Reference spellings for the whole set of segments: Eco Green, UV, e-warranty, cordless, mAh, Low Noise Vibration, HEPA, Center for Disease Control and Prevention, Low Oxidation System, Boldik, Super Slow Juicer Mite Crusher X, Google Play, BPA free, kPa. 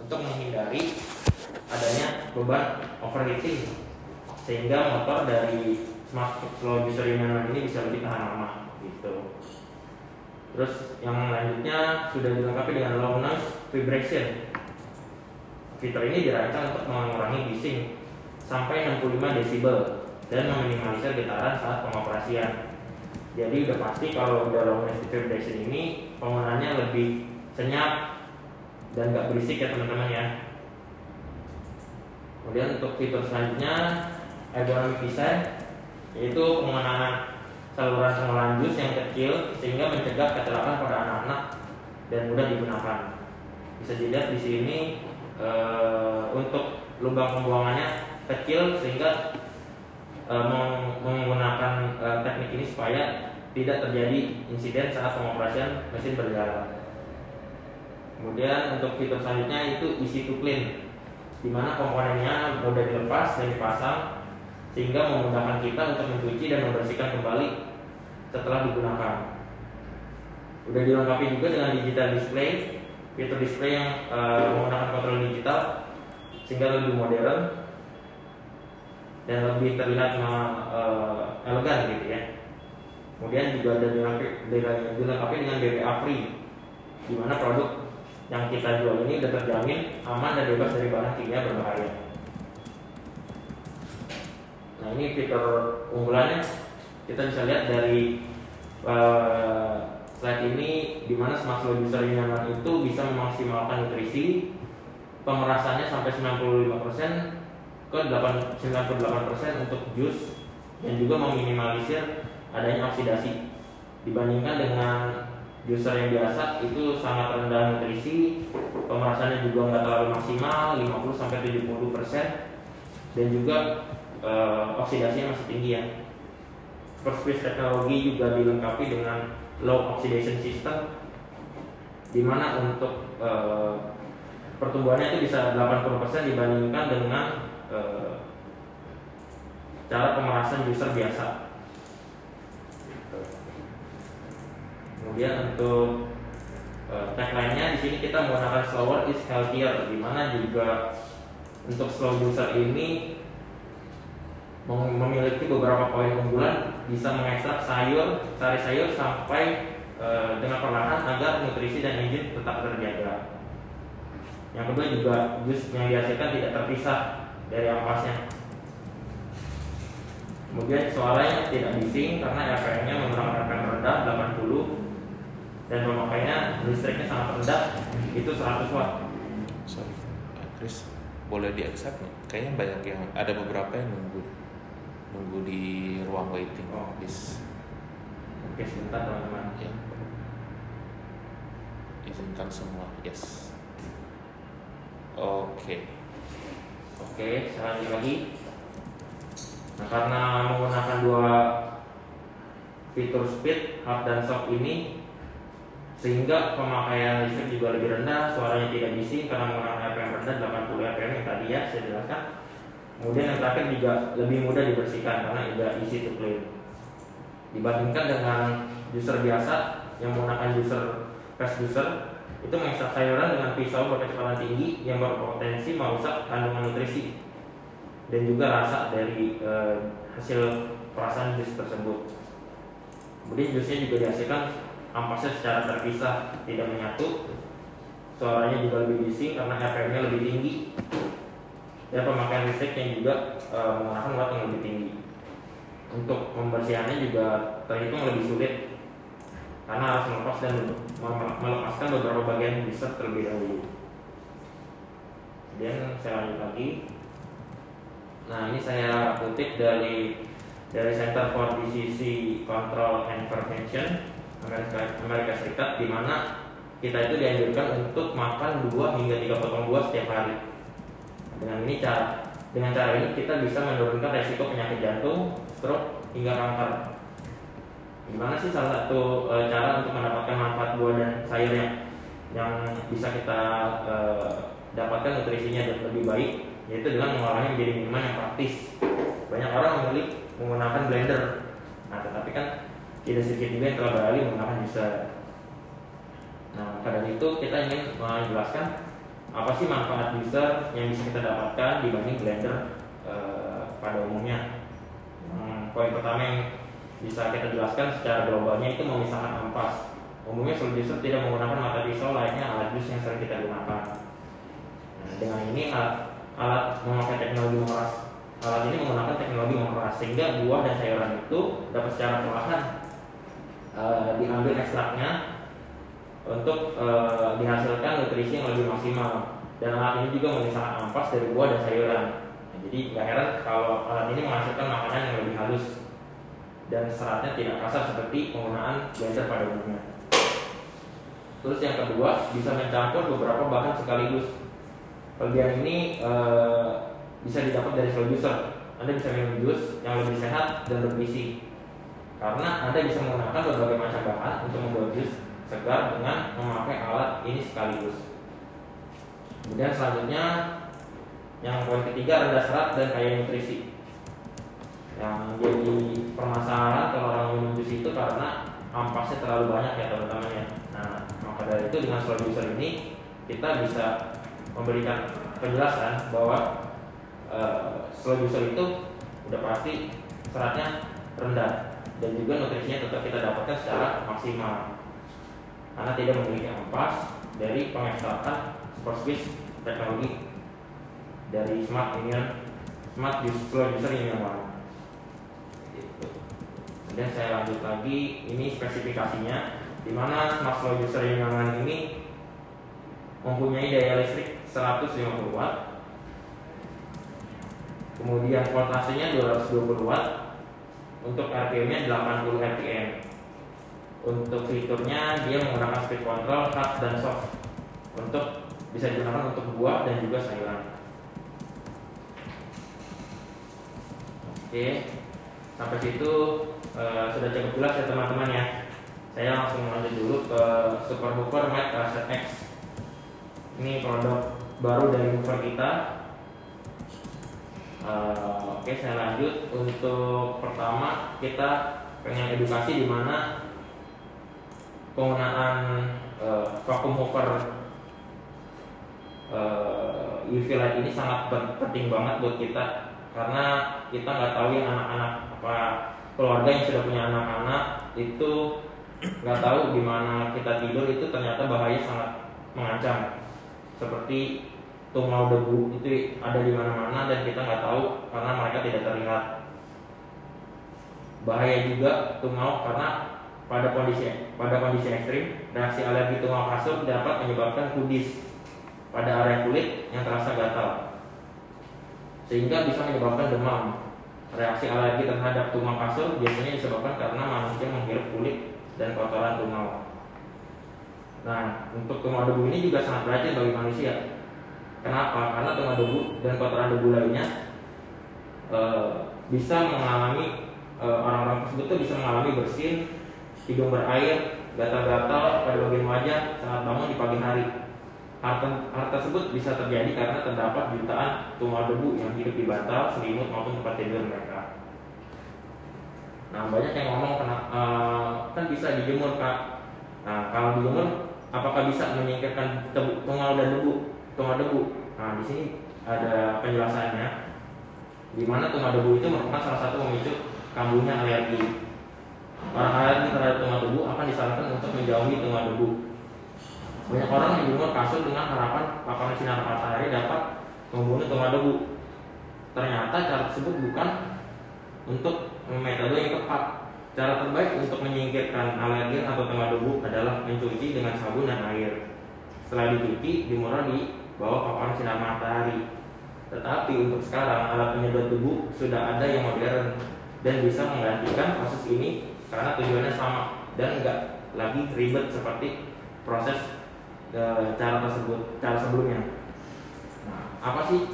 untuk menghindari adanya beban overheating sehingga motor dari Super Slow Juicer Mite ini bisa lebih tahan lama gitu. Terus yang lanjutnya sudah dilengkapi dengan Low Noise Vibration. Fitur ini dirancang untuk mengurangi bising sampai 65 desibel dan meminimalisir getaran saat pengoperasian. Jadi udah pasti kalau udah Low Noise Vibration ini penggunaannya lebih senyap dan nggak berisik ya teman-teman ya. Kemudian untuk fitur selanjutnya ergonomi desain, yaitu penggunaan saluran pengelolaan jus yang kecil sehingga mencegah kecelakaan pada anak-anak dan mudah digunakan. Bisa dilihat di sini untuk lubang pembuangannya kecil sehingga menggunakan teknik ini supaya tidak terjadi insiden saat pengoperasian mesin berjalan. Kemudian untuk fitur selanjutnya itu easy to clean, dimana komponennya mudah dilepas dan dipasang sehingga memudahkan kita untuk mencuci dan membersihkan kembali setelah digunakan. Udah dilengkapi juga dengan digital display, fitur display yang menggunakan kontrol digital sehingga lebih modern dan lebih terlihat elegan gitu ya. Kemudian juga ada dilengkapi dengan BPA free, di mana produk yang kita jual ini sudah terjamin aman dan bebas dari bahan kimia berbahaya. Nah ini fitur unggulannya kita bisa lihat dari slide ini, dimana Super Slow Juicer Mite itu bisa memaksimalkan nutrisi pemerasannya sampai 95% ke 98% untuk jus dan juga meminimalisir adanya oksidasi dibandingkan dengan juicer yang biasa itu sangat rendah nutrisi, pemerasannya juga nggak terlalu maksimal 50-70% dan juga oksidasinya masih tinggi ya. Perspis teknologi juga dilengkapi dengan Low Oxidation System, dimana untuk pertumbuhannya itu bisa 80% dibandingkan dengan cara pemerasan juicer biasa. Kemudian untuk tagline-nya di sini kita menggunakan slower is healthier, dimana juga untuk slow juicer ini memiliki beberapa poin unggulan, bisa mengekstrak sari sayur sampai dengan perlahan agar nutrisi dan gizi tetap terjaga. Yang kedua juga jus yang dihasilkan tidak terpisah dari ampasnya. Kemudian suaranya tidak bising karena RPM-nya menggunakan RPM rendah 80 dan pemakaiannya listriknya sangat rendah, itu 100 watt. Sorry, Chris, boleh di-accept nih? Kayaknya banyak yang ada beberapa yang nunggu di ruang waiting. Oh, please. Oke, sebentar teman-teman ya. Izinkan semua, yes. Oke, selanjutnya lagi. Nah, karena menggunakan dua fitur speed, hard dan soft ini sehingga pemakaian listrik juga lebih rendah, suaranya tidak bising karena menggunakan RPM rendah 80 RPM yang tadi ya saya jelaskan. Kemudian yang terakhir juga lebih mudah dibersihkan karena sudah easy to clean. Dibandingkan dengan juicer biasa yang menggunakan fast juicer itu mengekstrak sayuran dengan pisau berkecepatan tinggi yang berpotensi merusak kandungan nutrisi dan juga rasa dari hasil perasan jus tersebut. Kemudian jusnya juga dihasilkan ampasnya secara terpisah, tidak menyatu. Suaranya juga lebih bising karena RPM-nya lebih tinggi. Dan pemakaian listrik yang juga menggunakan watt yang lebih tinggi. Untuk pembersihannya juga terhitung lebih sulit karena harus melepas dan melepaskan beberapa bagian juicer terlebih dahulu. Kemudian saya lanjut lagi. Nah ini saya kutip dari Center for Disease Control and Prevention Amerika Serikat, di mana kita itu dianjurkan untuk makan 2 hingga 3 potong buah setiap hari. Dengan cara ini kita bisa menurunkan resiko penyakit jantung, stroke, hingga kanker. Gimana sih salah satu cara untuk mendapatkan manfaat buah dan sayur yang bisa kita dapatkan nutrisinya lebih baik, yaitu dengan mengolahnya menjadi minuman yang praktis. Banyak orang memilih menggunakan blender, nah tetapi kan tidak sedikit juga yang telah beralih menggunakan juicer. Nah karena itu kita ingin menjelaskan apa sih manfaat juicer yang bisa kita dapatkan dibanding blender pada umumnya. Poin pertama yang bisa kita jelaskan secara globalnya itu memisahkan ampas. Umumnya slow juicer tidak menggunakan mata pisau layaknya alat jus yang sering kita gunakan. Nah, dengan ini alat ini menggunakan teknologi memeras, sehingga buah dan sayuran itu dapat secara perlahan diambil ekstraknya untuk dihasilkan nutrisi yang lebih maksimal. Dan alat ini juga memisahkan ampas dari buah dan sayuran. Nah, jadi nggak heran kalau alat ini menghasilkan makanan yang lebih halus dan seratnya tidak kasar seperti penggunaan blender pada umumnya. Terus yang kedua, bisa mencampur beberapa bahan sekaligus. Kelebihan ini bisa didapat dari slow juicer. Anda bisa minum jus yang lebih sehat dan bergizi karena Anda bisa menggunakan berbagai macam bahan untuk membuat jus segar dengan memakai alat ini sekaligus. Kemudian selanjutnya yang poin ketiga, rendah serat dan kaya nutrisi. Yang jadi permasalahan kalau orang minum jus itu karena ampasnya terlalu banyak ya teman-teman ya. Nah, maka dari itu dengan slow juicer ini kita bisa memberikan penjelasan bahwa slow juicer itu udah pasti seratnya rendah dan juga nutrisinya tetap kita dapatkan secara maksimal karena tidak memiliki ampas dari pengekstrakan super squeeze teknologi dari smart slow juicer ini yang baru. Kemudian saya lanjut lagi, ini spesifikasinya, dimana smart slow juicer yang ini mempunyai daya listrik 150 watt, kemudian voltasenya 220 watt, untuk RPM nya 80 rpm. Untuk fiturnya dia menggunakan speed control hard dan soft untuk bisa digunakan untuk buah dan juga sayuran. Oke, sampai situ sudah cukup jelas ya teman-teman ya. Saya langsung lanjut dulu ke Super Slow Mite Crusher X. Ini produk baru dari Hoover kita. Oke, saya lanjut. Untuk pertama kita pengen edukasi di mana penggunaan vacuum hoover UV light ini sangat penting banget buat kita karena kita nggak tahu yang anak-anak apa keluarga yang sudah punya anak-anak itu nggak tahu di mana kita tidur itu ternyata bahaya sangat mengancam seperti tungau debu itu ada di mana-mana dan kita nggak tahu karena mereka tidak terlihat. Bahaya juga tungau karena pada kondisi ekstrim, reaksi alergi tungau kasur dapat menyebabkan kudis pada area kulit yang terasa gatal, sehingga bisa menyebabkan demam. Reaksi alergi terhadap tungau kasur biasanya disebabkan karena manusia menghirup kulit dan kotoran tungau. Nah, untuk tungau debu ini juga sangat beracun bagi manusia. Kenapa? Karena tungau debu dan kotoran debu lainnya orang-orang tersebut bisa mengalami bersin, hidung berair, gatal-gatal pada bagian wajah saat bangun di pagi hari. Hal tersebut bisa terjadi karena terdapat jutaan tungau debu yang hidup di bantal, selimut maupun tempat tidur mereka. Nah, banyak yang ngomong kan bisa dijemur Kak. Nah, kalau dijemur apakah bisa menyingkirkan tungau debu? Nah, di sini ada penjelasannya. Di mana tungau debu itu merupakan salah satu pemicu kambuhnya alergi. Orang alergi terhadap tungau debu akan disarankan untuk menjauhi tungau debu. Banyak orang menjemur kasur dengan harapan paparan sinar matahari dapat membunuh tungau debu. Ternyata cara tersebut bukan untuk metode yang tepat. Cara terbaik untuk menyingkirkan alergen atau tungau debu adalah mencuci dengan sabun dan air. Setelah dicuci, dijemur di bawah paparan sinar matahari. Tetapi untuk sekarang alat penyedot debu sudah ada yang modern dan bisa menggantikan proses ini karena tujuannya sama dan nggak lagi ribet seperti proses cara sebelumnya. Nah, apa sih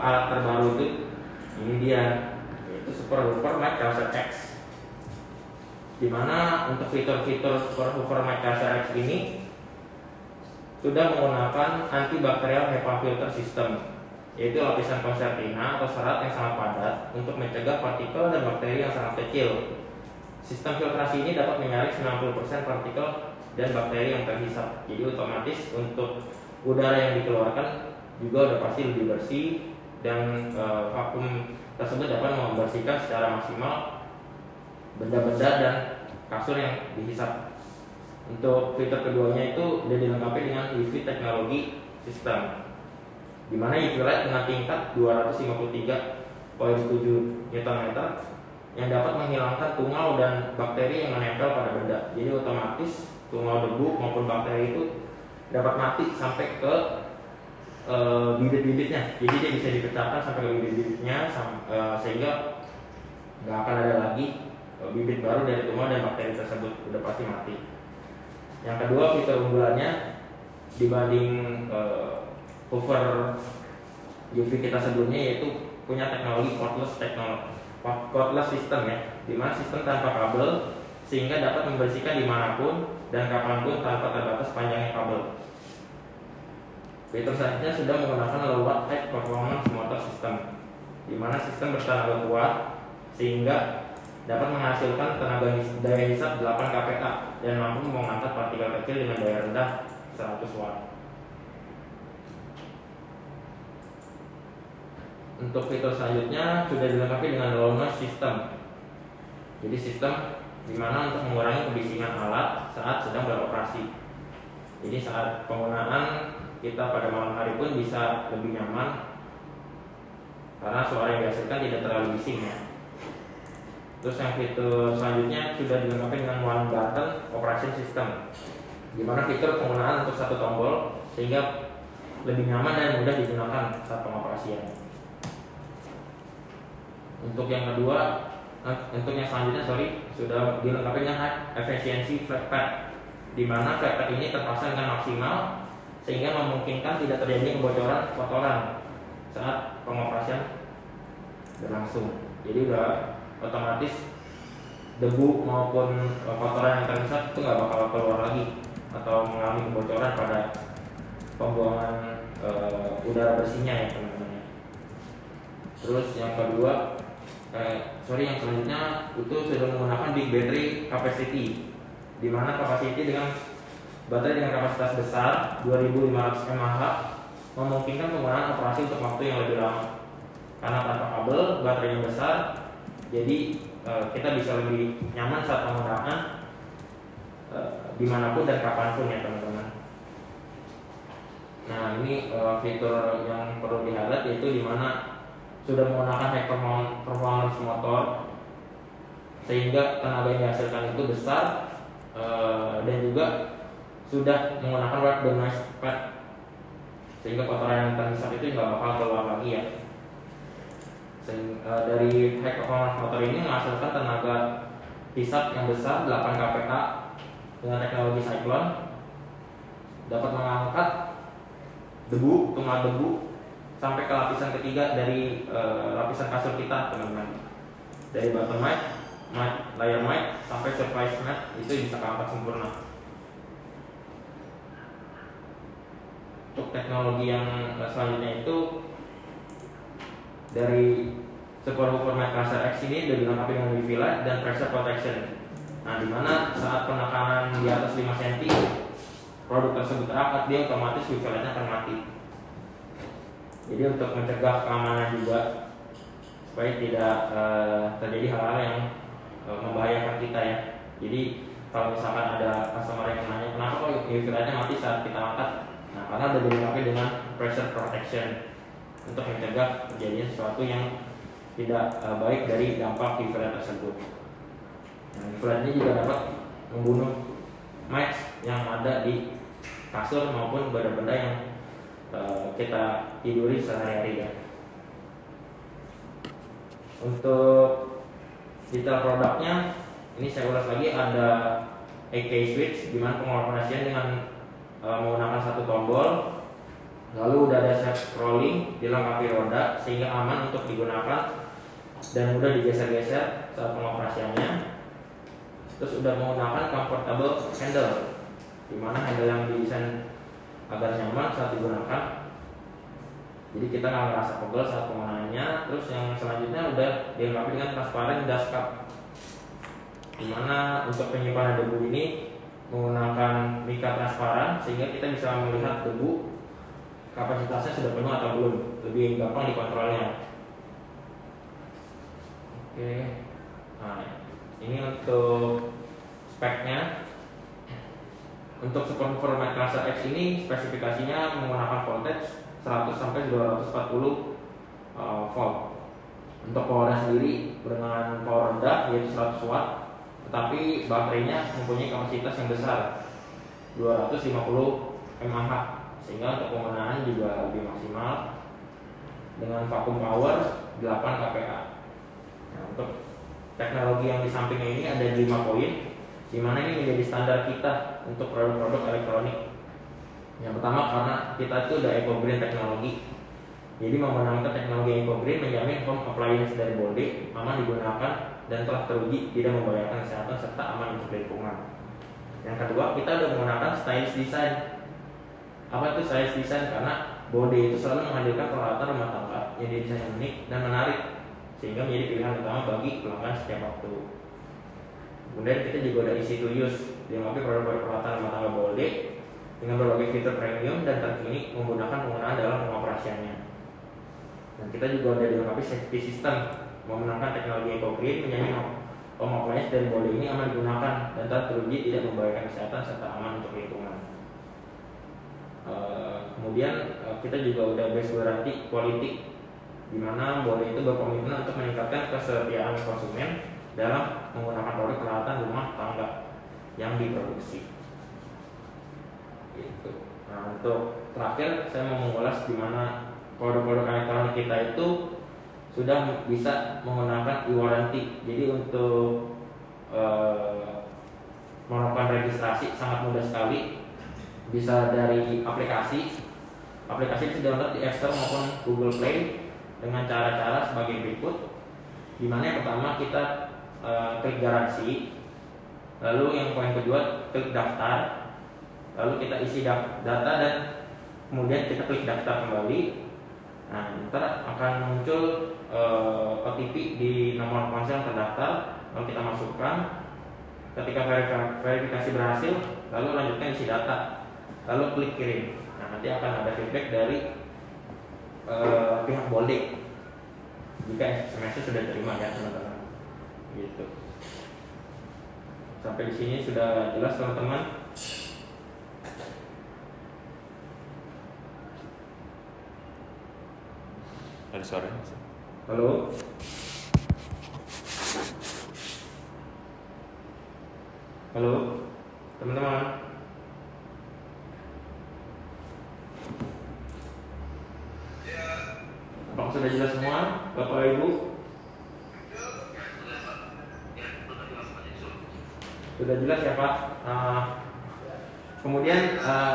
alat terbaru itu? Ini dia, yaitu Super Slow Mite Crusher X. Dimana untuk fitur-fitur Super Slow Mite Crusher X ini sudah menggunakan antibakterial HEPA filter system, yaitu lapisan konsertina atau serat yang sangat padat untuk mencegah partikel dan bakteri yang sangat kecil. Sistem filtrasi ini dapat menyaring 90% partikel dan bakteri yang terhisap. Jadi otomatis untuk udara yang dikeluarkan juga udah pasti lebih bersih, dan vakum tersebut dapat membersihkan secara maksimal benda-benda dan kasur yang dihisap. Untuk filter keduanya itu sudah dilengkapi dengan UV teknologi sistem, dimana UV light dengan tingkat 253,7 Nm yang dapat menghilangkan tungau dan bakteri yang menempel pada benda. Jadi otomatis tungau, debu maupun bakteri itu dapat mati sampai ke bibit-bibitnya. Jadi dia bisa dipecahkan sampai ke bibit-bibitnya, sehingga nggak akan ada lagi bibit baru dari tungau dan bakteri tersebut, udah pasti mati. Yang kedua, fitur unggulannya dibanding cover UV kita sebelumnya yaitu punya teknologi cordless system ya, dimana sistem tanpa kabel sehingga dapat membersihkan dimanapun dan kapanpun tanpa terbatas panjangnya kabel. Fitur selanjutnya sudah menggunakan low watt high performance motor system, dimana sistem bertenaga kuat sehingga dapat menghasilkan tenaga daya hisap 8 kPa dan mampu mengangkat partikel kecil dengan daya rendah 100 watt. Untuk fitur selanjutnya sudah dilengkapi dengan low noise system. Jadi sistem dimana untuk mengurangi kebisingan alat saat sedang beroperasi. Jadi saat penggunaan kita pada malam hari pun bisa lebih nyaman karena suara yang dihasilkan tidak terlalu bising ya. Terus yang fitur selanjutnya sudah dilengkapi dengan one button operation system, dimana fitur penggunaan untuk satu tombol sehingga lebih nyaman dan mudah digunakan saat pengoperasian. Untuk yang selanjutnya sudah dilengkapi dengan high efficiency flat pack, dimana flat pack ini terpasang dengan maksimal sehingga memungkinkan tidak terjadi kebocoran kotoran saat pengoperasian berlangsung. Jadi udah otomatis debu maupun kotoran yang terhisap itu nggak bakal keluar lagi atau mengalami kebocoran pada pembuangan udara bersihnya ya teman-teman. Terus yang kedua, yang selanjutnya itu sudah menggunakan big battery capacity, dimana kapasiti dengan baterai dengan kapasitas besar 2500 mAh memungkinkan penggunaan operasi untuk waktu yang lebih lama karena tanpa kabel, baterainya besar. Jadi kita bisa lebih nyaman saat menggunakan dimanapun dan kapanpun ya teman-teman. Nah ini fitur yang perlu diharap yaitu dimana sudah menggunakan high performance motor sehingga tenaga yang dihasilkan itu besar, dan juga sudah menggunakan white noise pad sehingga kotoran yang terhisap itu nggak bakal keluar lagi ya. Dari high performance motor ini menghasilkan tenaga hisap yang besar 8 kPa dengan teknologi cyclone, dapat mengangkat debu, tungau debu sampai ke lapisan ketiga dari lapisan kasur kita teman-teman. Dari bottom mite, layer mite sampai surface mite itu bisa keangkat sempurna. Untuk teknologi yang selanjutnya itu dari Super Slow Mite Crusher X ini sudah dilengkapi dengan UV light dan pressure protection. Nah, dimana saat penekanan di atas 5 cm produk tersebut terangkat, dia otomatis UV lightnya akan mati. Jadi untuk mencegah keamanan juga supaya tidak terjadi hal-hal yang membahayakan kita ya. Jadi kalau misalkan ada customer yang nanya kenapa kok UV lightnya mati saat kita angkat, nah karena sudah dilengkapi dengan pressure protection untuk mencegah terjadinya sesuatu yang tidak baik dari dampak UV light tersebut. Nah, UV light ini juga dapat membunuh mites yang ada di kasur maupun benda-benda yang kita tiduri sehari-hari ya. Untuk detail produknya ini saya ulas lagi, ada EK switch dimana pengoperasian dengan menggunakan satu tombol. Lalu udah ada shaft rolling dilengkapi roda sehingga aman untuk digunakan dan mudah digeser-geser saat pengoperasiannya. Terus udah menggunakan comfortable handle, dimana handle yang didesain agar nyaman saat digunakan. Jadi kita nggak merasa pegel saat penggunaannya. Terus yang selanjutnya udah dilengkapi dengan transparent dust cup, dimana untuk penyimpanan debu ini menggunakan mika transparan sehingga kita bisa melihat debu kapasitasnya sudah penuh atau belum, lebih gampang dikontrolnya. Oke, nah ini untuk speknya. Untuk Super Slow Mite Crusher X ini spesifikasinya menggunakan voltage 100 sampai 240 volt. Untuk powernya sendiri dengan power rendah yaitu 100 watt, tetapi baterainya mempunyai kapasitas yang besar 250 mAh, sehingga untuk penggunaan juga lebih maksimal dengan vacuum power 8 kPa. Nah, untuk teknologi yang di sampingnya ini ada 5 poin, dimana ini menjadi standar kita untuk produk-produk elektronik. Yang pertama, karena kita itu udah Eco Green teknologi, jadi menggunakan teknologi Eco Green menjamin home appliance dari body aman digunakan dan telah teruji tidak membahayakan kesehatan serta aman untuk lingkungan. Yang kedua, kita udah menggunakan stylish design. Apa itu stylish design? Karena body itu selalu menghadirkan peralatan rumah tangga yang desain unik dan menarik, sehingga menjadi pilihan utama bagi pelanggan setiap waktu. Kemudian kita juga ada easy to use, dilengkapi produk-produk peralatan rumah tangga body dengan berbagai fitur premium dan terkini menggunakan penggunaan dalam pengoperasiannya. Dan kita juga ada dilengkapi safety system, menggunakan teknologi Eco Green menjamin home appliance dan body ini aman digunakan dan teruji tidak membahayakan kesehatan serta aman untuk lingkungan. Kemudian kita juga udah base warranty quality, di mana body itu berkomitmen untuk meningkatkan kesetiaan konsumen dalam menggunakan produk peralatan rumah tangga yang diproduksi. Gitu. Nah, untuk terakhir saya mau mengulas di mana produk-produk elektronik kita itu sudah bisa menggunakan e-warranty. Jadi untuk melakukan registrasi sangat mudah sekali, bisa dari aplikasi itu download di App Store maupun Google Play dengan cara-cara sebagai berikut. Dimana yang pertama kita klik garansi, lalu yang poin kedua klik daftar, lalu kita isi data dan kemudian kita klik daftar kembali. Nah, ntar akan muncul OTP di nomor ponsel terdaftar, lalu kita masukkan. Ketika verifikasi berhasil, lalu lanjutkan isi data, lalu klik kirim. Nah, nanti akan ada feedback dari pihak Boldik jika SMS-nya sudah terima, ya teman-teman. Gitu. Sampai di sini sudah jelas, teman-teman. Ada suara? Halo? Halo? Teman-teman? Ya. Apakah sudah jelas semua, Bapak Ibu? Sudah jelas ya, Pak? Kemudian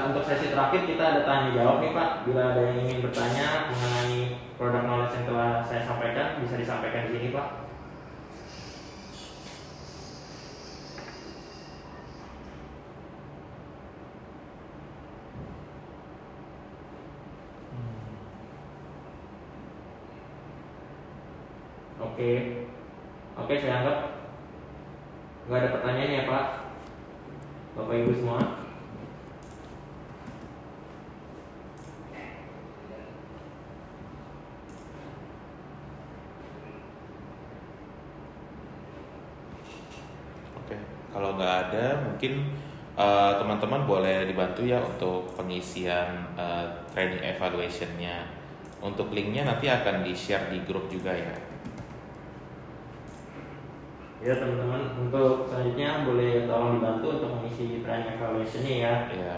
untuk sesi terakhir kita ada tanya jawab nih, Pak. Bila ada yang ingin bertanya mengenai produk knowledge yang telah saya sampaikan, bisa disampaikan di sini, Pak. Oke, saya anggap nggak ada pertanyaan ya, Pak, Bapak Ibu semua. Kalau nggak ada, mungkin teman-teman boleh dibantu ya untuk pengisian training evaluation-nya. Untuk link-nya nanti akan di-share di grup juga ya. Ya teman-teman, untuk selanjutnya boleh tolong dibantu untuk mengisi training evaluation-nya ya. Ya.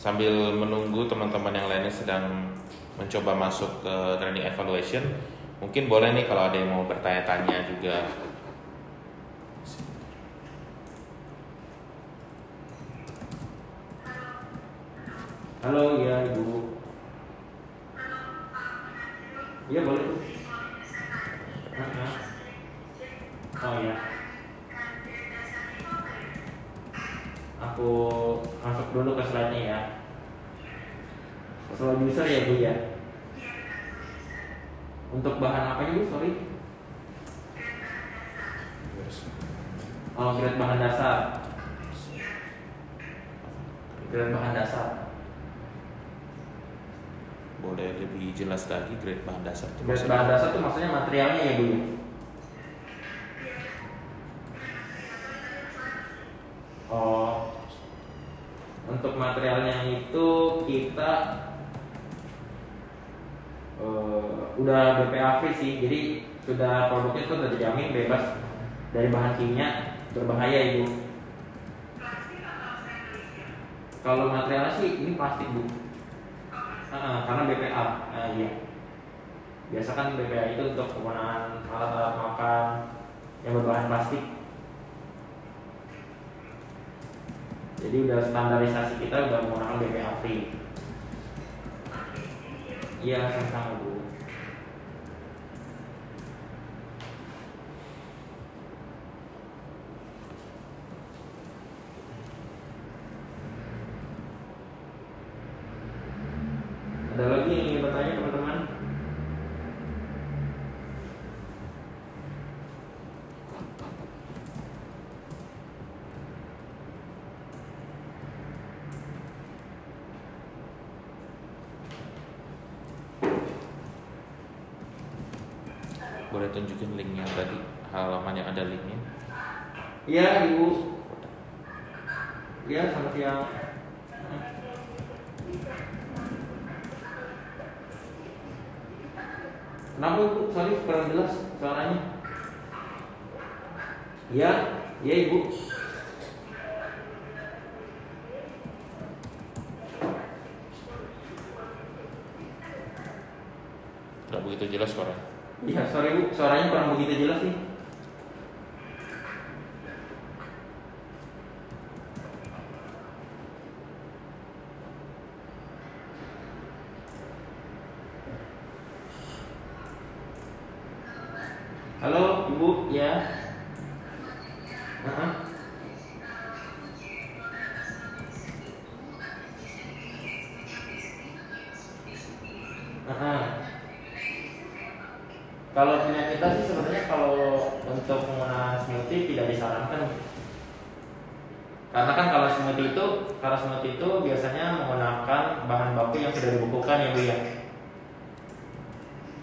Sambil menunggu teman-teman yang lainnya sedang mencoba masuk ke training evaluation, mungkin boleh nih kalau ada yang mau bertanya-tanya juga. Halo, ya Ibu. Iya boleh. Oh ya. Aku masuk dulu ke slide-nya ya. Slow juicer ya Bu ya. Untuk bahan apa Bu? Sorry. Oh, grade bahan dasar. Grade bahan dasar. boleh lebih jelas lagi grade bahan dasar itu. Grade bahan dasar itu maksudnya materialnya ya dulu. Oh, untuk materialnya itu kita udah BPA free sih, jadi sudah produknya itu sudah dijamin bebas dari bahan kimia berbahaya ibu. Kalau materialnya sih ini plastik bu, karena BPA, iya. Biasa kan BPA itu untuk penggunaan alat-alat makan yang berbahan plastik. Jadi udah standarisasi kita udah menggunakan BPA free. Iya, sama-sama bu. Ada lagi yang ingin bertanya teman-teman? Boleh tunjukin linknya tadi, halaman yang ada linknya? Iya ibu. Iya selamat siang. Kenapa ibu? Sorry kurang jelas suaranya. Iya, iya ibu. Tidak begitu jelas suaranya. Iya, sorry bu, suaranya kurang begitu jelas nih. Halo ibu, ya. Kalau punya kita sih sebenarnya kalau untuk penggunaan smoothie tidak disarankan, karena kan kalau smoothie itu biasanya menggunakan bahan baku yang sudah dibekukan ya bu ya.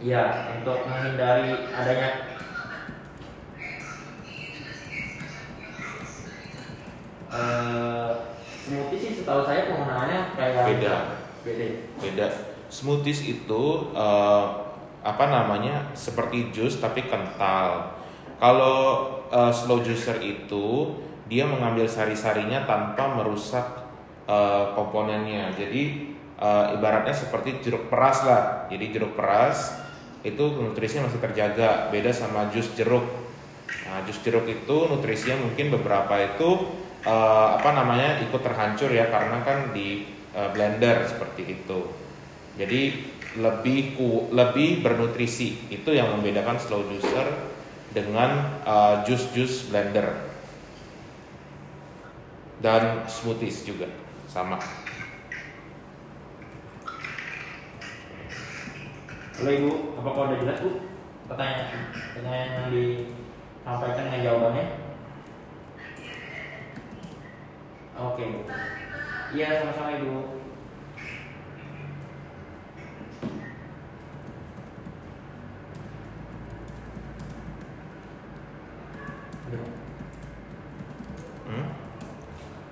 Iya, untuk menghindari adanya smoothie sih setahu saya penggunaannya kayak beda. Smoothies itu seperti jus tapi kental. Kalau slow juicer itu dia mengambil sari-sarinya tanpa merusak komponennya. Jadi ibaratnya seperti jeruk peras lah. Jadi jeruk peras itu nutrisinya masih terjaga, beda sama jus jeruk. Nah, jus jeruk itu nutrisinya mungkin beberapa itu ikut terhancur ya karena kan di blender seperti itu. Jadi lebih bernutrisi. Itu yang membedakan slow juicer dengan jus blender dan smoothies juga sama. Halo ibu, apakah udah jelas bu? Pertanyaan yang disampaikan dengan jawabannya? Oke bu. Iya sama-sama ibu.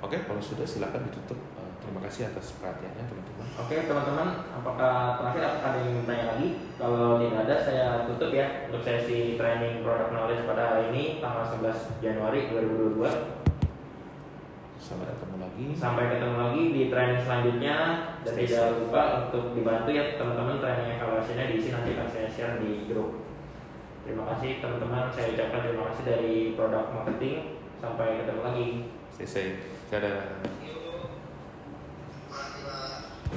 Oke, kalau sudah silakan ditutup. Terima kasih atas perhatiannya teman-teman. Oke teman-teman, apakah ada yang bertanya lagi? Kalau tidak ada, saya tutup ya untuk sesi training product knowledge pada hari ini tanggal 11 Januari 2022. Sampai ketemu lagi di training selanjutnya. Dan tidak lupa untuk dibantu ya teman-teman, training evaluasinya diisi, nanti akan saya share di grup. Terima kasih teman-teman, saya ucapkan terima kasih dari produk marketing. Sampai ketemu lagi. Stay safe. Dadah.